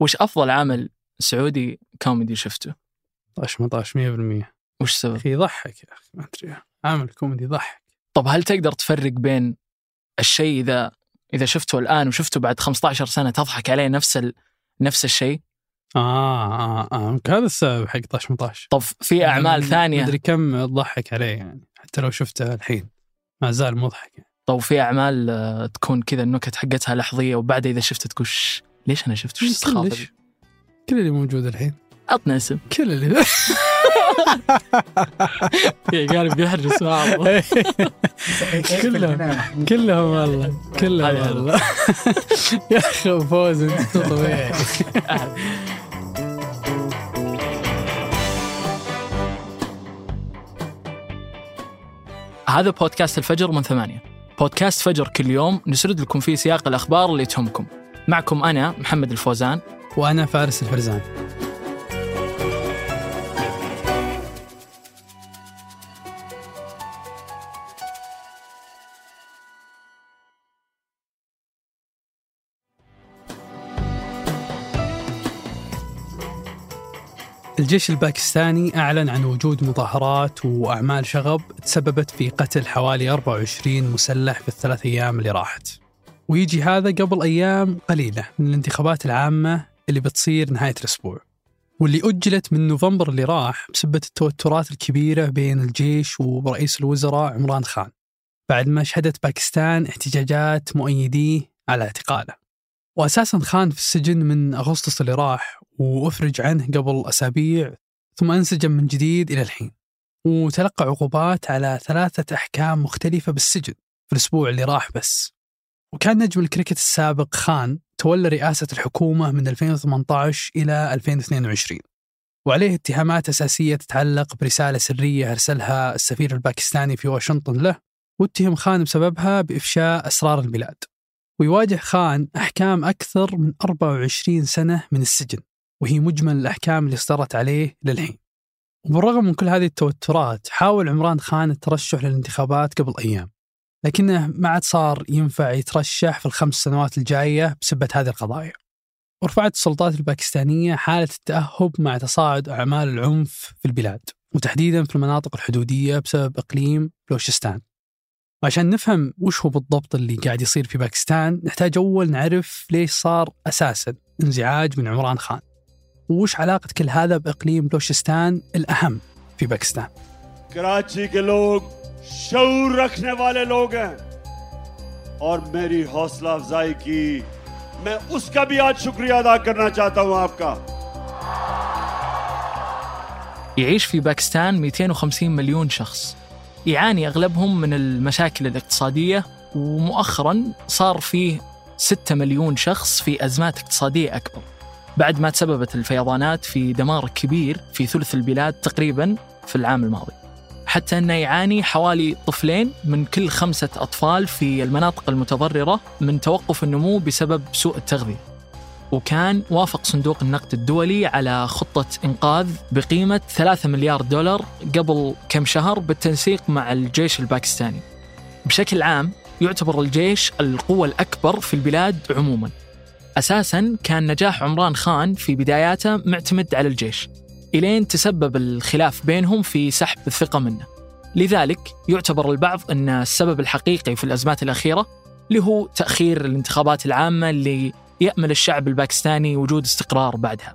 وش أفضل عمل سعودي كوميدي شفته؟ طاش ما طاش 100%. وش سبب؟ أخي ضحك يا أخي، ما أدري، عمل كوميدي ضحك. طب هل تقدر تفرق بين الشيء إذا شفته الآن وشفته بعد 15 سنة تضحك عليه نفس الشيء؟ هذا السبب حق طاش ما طاش. طب في أعمال ثانية ما أدري كم تضحك عليه، يعني حتى لو شفتها الحين ما زال مضحك يعني. طب في أعمال تكون كذا النكت حقتها لحظية وبعد إذا شفتها تقول ليش أنا شفت وش خاطر؟ كل اللي موجود الحين أعطنا اسم كل اللي قالب يحرس معه كلهم والله كلهم والله يا أخي فوز انت طبيعي. هذا بودكاست الفجر من 8، بودكاست فجر كل يوم نسرد لكم فيه سياق الأخبار اللي تهمكم. معكم أنا محمد الفوزان وأنا فارس الفرزان. الجيش الباكستاني أعلن عن وجود مظاهرات وأعمال شغب تسببت في قتل حوالي 24 مسلح في الثلاث أيام اللي راحت، ويجي هذا قبل أيام قليلة من الانتخابات العامة اللي بتصير نهاية الأسبوع، واللي أجلت من نوفمبر اللي راح بسبب التوترات الكبيرة بين الجيش ورئيس الوزراء عمران خان، بعد ما شهدت باكستان احتجاجات مؤيديه على اعتقاله. وأساساً خان في السجن من أغسطس اللي راح، وأفرج عنه قبل أسابيع، ثم انسجن من جديد إلى الحين، وتلقى عقوبات على 3 أحكام مختلفة بالسجن في الأسبوع اللي راح بس. وكان نجم الكريكت السابق خان تولى رئاسة الحكومة من 2018 إلى 2022، وعليه اتهامات أساسية تتعلق برسالة سرية أرسلها السفير الباكستاني في واشنطن له، واتهم خان بسببها بإفشاء أسرار البلاد. ويواجه خان أحكام أكثر من 24 سنة من السجن، وهي مجمل الأحكام اللي صدرت عليه للحين. وبالرغم من كل هذه التوترات حاول عمران خان الترشح للانتخابات قبل أيام، لكنه ما عاد صار ينفع يترشح في ال5 سنوات الجاية بسبب هذه القضايا. ورفعت السلطات الباكستانية حالة التأهب مع تصاعد أعمال العنف في البلاد، وتحديدا في المناطق الحدودية بسبب إقليم بلوشستان. وعشان نفهم وش هو بالضبط اللي قاعد يصير في باكستان، نحتاج أول نعرف ليش صار أساسا انزعاج من عمران خان، وش علاقة كل هذا بإقليم بلوشستان الأهم في باكستان. كراچی کے لوگ شعور رکھنے والے لوگ ہیں اور میری حوصلہ افزائی کی میں اس کا بھی آج شکریہ ادا کرنا چاہتا ہوں آپ کا. يعيش في باكستان 250 مليون شخص، يعاني أغلبهم من المشاكل الاقتصادية، ومؤخراً صار فيه 6 مليون شخص في أزمات اقتصادية أكبر، بعد ما تسببت الفيضانات في دمار كبير في ثلث البلاد تقريباً في العام الماضي، حتى أنه يعاني حوالي 2 من كل 5 أطفال في المناطق المتضررة من توقف النمو بسبب سوء التغذية. وكان وافق صندوق النقد الدولي على خطة إنقاذ بقيمة 3 مليار دولار قبل كم شهر بالتنسيق مع الجيش الباكستاني. بشكل عام يعتبر الجيش القوة الأكبر في البلاد عموما. أساسا كان نجاح عمران خان في بداياته معتمد على الجيش، إلين تسبب الخلاف بينهم في سحب الثقة منه. لذلك يعتبر البعض أن السبب الحقيقي في الأزمات الأخيرة اللي هو تأخير الانتخابات العامة اللي يأمل الشعب الباكستاني وجود استقرار بعدها.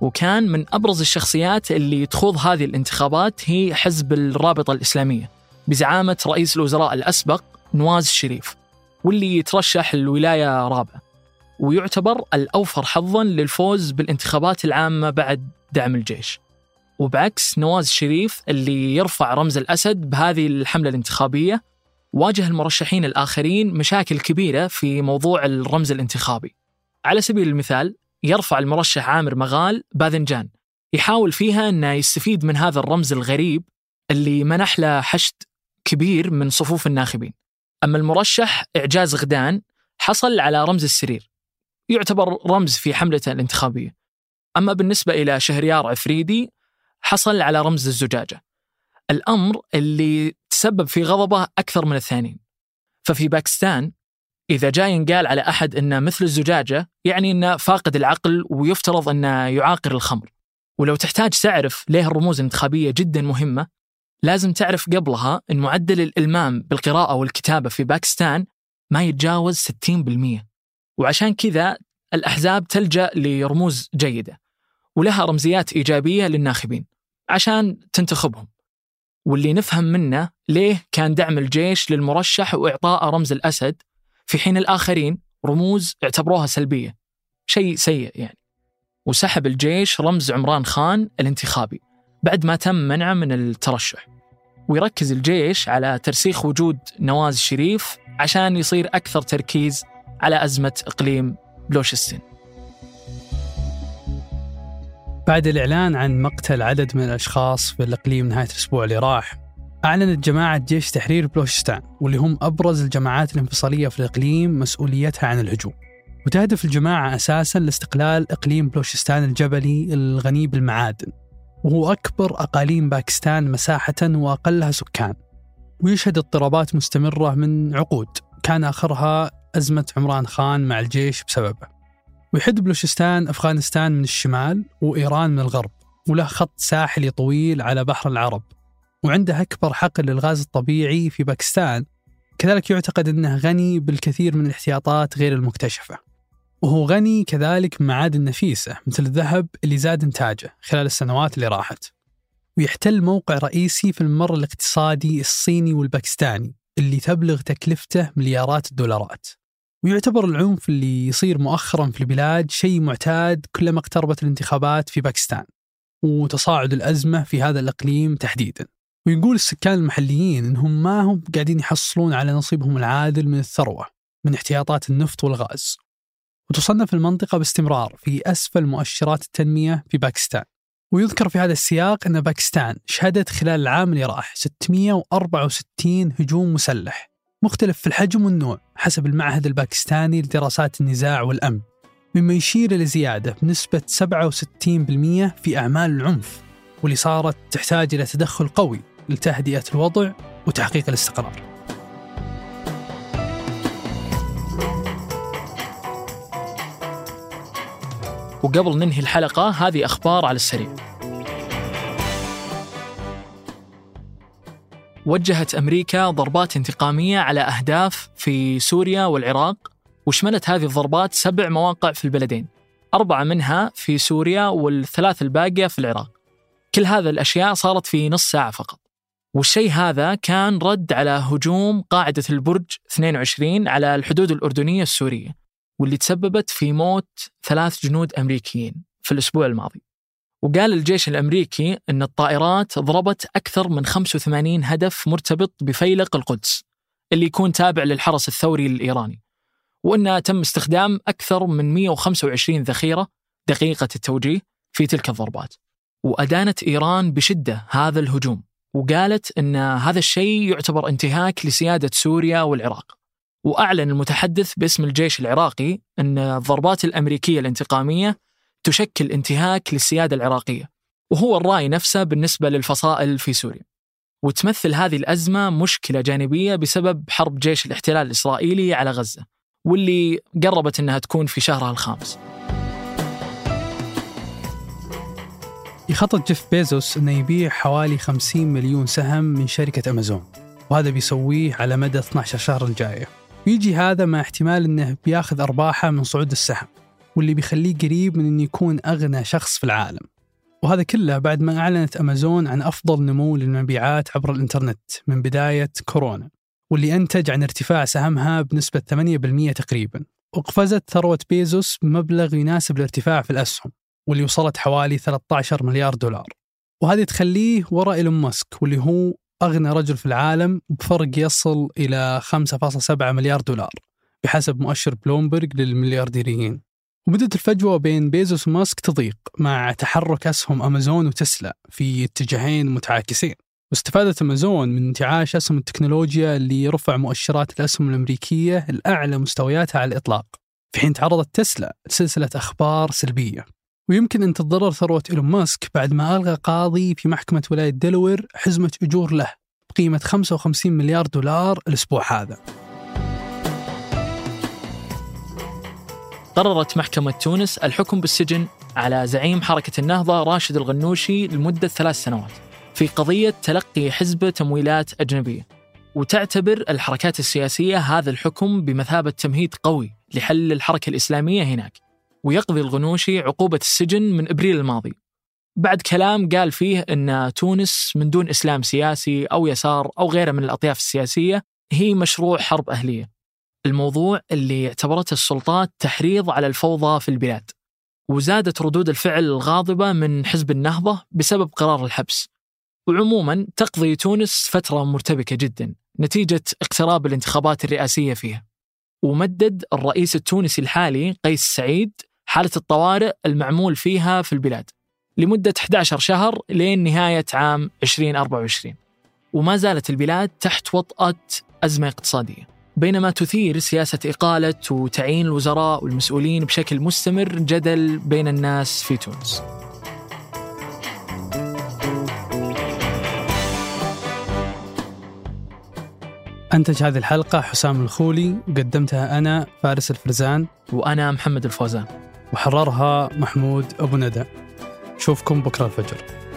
وكان من أبرز الشخصيات اللي تخوض هذه الانتخابات هي حزب الرابطة الإسلامية بزعامة رئيس الوزراء الأسبق نواز الشريف، واللي يترشح الولاية رابعة، ويعتبر الأوفر حظاً للفوز بالانتخابات العامة بعد دعم الجيش. وبعكس نواز الشريف اللي يرفع رمز الأسد بهذه الحملة الانتخابية، واجه المرشحين الآخرين مشاكل كبيرة في موضوع الرمز الانتخابي. على سبيل المثال يرفع المرشح عامر مغال باذنجان يحاول فيها أنه يستفيد من هذا الرمز الغريب اللي منح له حشد كبير من صفوف الناخبين. أما المرشح إعجاز غدان حصل على رمز السرير، يعتبر رمز في حملته الانتخابية. أما بالنسبة إلى شهريار عفريدي حصل على رمز الزجاجة، الأمر اللي تسبب في غضبه أكثر من الثانيين. ففي باكستان إذا جاء ينقال على أحد أنه مثل الزجاجة يعني أنه فاقد العقل ويفترض أنه يعاقر الخمر. ولو تحتاج تعرف ليه الرموز الانتخابية جدا مهمة، لازم تعرف قبلها أن معدل الإلمام بالقراءة والكتابة في باكستان ما يتجاوز 60%، وعشان كذا الأحزاب تلجأ لرموز جيدة ولها رمزيات إيجابية للناخبين عشان تنتخبهم. واللي نفهم منه ليه كان دعم الجيش للمرشح وإعطاء رمز الأسد في حين الآخرين رموز اعتبروها سلبية، شيء سيء يعني. وسحب الجيش رمز عمران خان الانتخابي بعد ما تم منعه من الترشح. ويركز الجيش على ترسيخ وجود نواز شريف عشان يصير أكثر تركيز على أزمة إقليم بلوشستان. بعد الإعلان عن مقتل عدد من الأشخاص في الإقليم نهاية الأسبوع اللي راح، أعلنت جماعة جيش تحرير بلوشستان، واللي هم أبرز الجماعات الانفصالية في الإقليم، مسؤوليتها عن الهجوم. وتهدف الجماعة أساساً لاستقلال إقليم بلوشستان الجبلي الغني بالمعادن، وهو أكبر أقاليم باكستان مساحة وأقلها سكان، ويشهد اضطرابات مستمرة من عقود كان آخرها أزمة عمران خان مع الجيش بسببه. ويحد بلوشستان أفغانستان من الشمال وإيران من الغرب، وله خط ساحلي طويل على بحر العرب، وعنده أكبر حقل للغاز الطبيعي في باكستان. كذلك يعتقد أنه غني بالكثير من الاحتياطات غير المكتشفة، وهو غني كذلك بمعادن نفيسة مثل الذهب اللي زاد إنتاجه خلال السنوات اللي راحت. ويحتل موقع رئيسي في الممر الاقتصادي الصيني والباكستاني اللي تبلغ تكلفته مليارات الدولارات. ويعتبر العنف اللي يصير مؤخرا في البلاد شيء معتاد كلما اقتربت الانتخابات في باكستان وتصاعد الأزمة في هذا الإقليم تحديدا. ويقول السكان المحليين إنهم ما هم قاعدين يحصلون على نصيبهم العادل من الثروة من احتياطات النفط والغاز. وتصنف المنطقة باستمرار في أسفل مؤشرات التنمية في باكستان. ويذكر في هذا السياق أن باكستان شهدت خلال العام اللي راح 664 هجوم مسلح مختلف في الحجم والنوع حسب المعهد الباكستاني لدراسات النزاع والأمن، مما يشير لزيادة بنسبة 67% في أعمال العنف، واللي صارت تحتاج إلى تدخل قوي لتهدئة الوضع وتحقيق الاستقرار. وقبل ننهي الحلقة هذه أخبار على السريع. وجهت أمريكا ضربات انتقامية على أهداف في سوريا والعراق، وشملت هذه الضربات 7 مواقع في البلدين، 4 منها في سوريا والثلاث الباقية في العراق. كل هذا الأشياء صارت في نص ساعة فقط. والشيء هذا كان رد على هجوم قاعدة البرج 22 على الحدود الأردنية السورية، واللي تسببت في موت 3 جنود أمريكيين في الأسبوع الماضي. وقال الجيش الأمريكي أن الطائرات ضربت أكثر من 85 هدف مرتبط بفيلق القدس اللي يكون تابع للحرس الثوري الإيراني، وأنه تم استخدام أكثر من 125 ذخيرة دقيقة التوجيه في تلك الضربات. وأدانت إيران بشدة هذا الهجوم، وقالت أن هذا الشيء يعتبر انتهاك لسيادة سوريا والعراق. وأعلن المتحدث باسم الجيش العراقي أن الضربات الأمريكية الانتقامية تشكل انتهاك للسيادة العراقية، وهو الرأي نفسه بالنسبة للفصائل في سوريا. وتمثل هذه الأزمة مشكلة جانبية بسبب حرب جيش الاحتلال الإسرائيلي على غزة، واللي قربت أنها تكون في شهرها الخامس. يخطط جيف بيزوس أن يبيع حوالي 50 مليون سهم من شركة أمازون، وهذا بيسويه على مدى 12 شهر الجاية. يجي هذا مع احتمال أنه بياخذ أرباحه من صعود السهم، واللي بيخليه قريب من أن يكون أغنى شخص في العالم. وهذا كله بعد ما أعلنت أمازون عن أفضل نمو للمبيعات عبر الإنترنت من بداية كورونا، واللي أنتج عن ارتفاع سهمها بنسبة 8% تقريبا. وقفزت ثروة بيزوس بمبلغ يناسب الارتفاع في الأسهم، واللي وصلت حوالي 13 مليار دولار، وهذا تخليه وراء إيلون ماسك، واللي هو أغنى رجل في العالم بفرق يصل إلى 5.7 مليار دولار بحسب مؤشر بلومبرج للمليارديريين. وبدت الفجوة بين بيزوس وماسك تضيق مع تحرك أسهم أمازون وتسلا في اتجاهين متعاكسين. واستفادت أمازون من انتعاش أسهم التكنولوجيا اللي رفع مؤشرات الأسهم الأمريكية لأعلى مستوياتها على الإطلاق، في حين تعرضت تسلا لسلسلة أخبار سلبية. ويمكن أن تتضرر ثروة إيلون ماسك بعد ما ألغى قاضي في محكمة ولاية ديلور حزمة أجور له بقيمة 55 مليار دولار الأسبوع هذا. قررت محكمة تونس الحكم بالسجن على زعيم حركة النهضة راشد الغنوشي لمدة 3 سنوات في قضية تلقي حزبه تمويلات أجنبية. وتعتبر الحركات السياسية هذا الحكم بمثابة تمهيد قوي لحل الحركة الإسلامية هناك. ويقضي الغنوشي عقوبة السجن من أبريل الماضي بعد كلام قال فيه أن تونس من دون إسلام سياسي أو يسار أو غيره من الأطياف السياسية هي مشروع حرب أهلية، الموضوع اللي اعتبرته السلطات تحريض على الفوضى في البلاد. وزادت ردود الفعل الغاضبة من حزب النهضة بسبب قرار الحبس. وعموما تقضي تونس فترة مرتبكة جدا نتيجة اقتراب الانتخابات الرئاسية فيها. ومدد الرئيس التونسي الحالي قيس سعيد حالة الطوارئ المعمول فيها في البلاد لمدة 11 شهر لين نهاية عام 2024. وما زالت البلاد تحت وطأة أزمة اقتصادية، بينما تثير سياسة إقالة وتعيين الوزراء والمسؤولين بشكل مستمر جدل بين الناس في تونس. أنتج هذه الحلقة حسام الخولي، قدمتها أنا فارس الفرزان وأنا محمد الفوزان، وحررها محمود أبو ندى. شوفكم بكرة الفجر.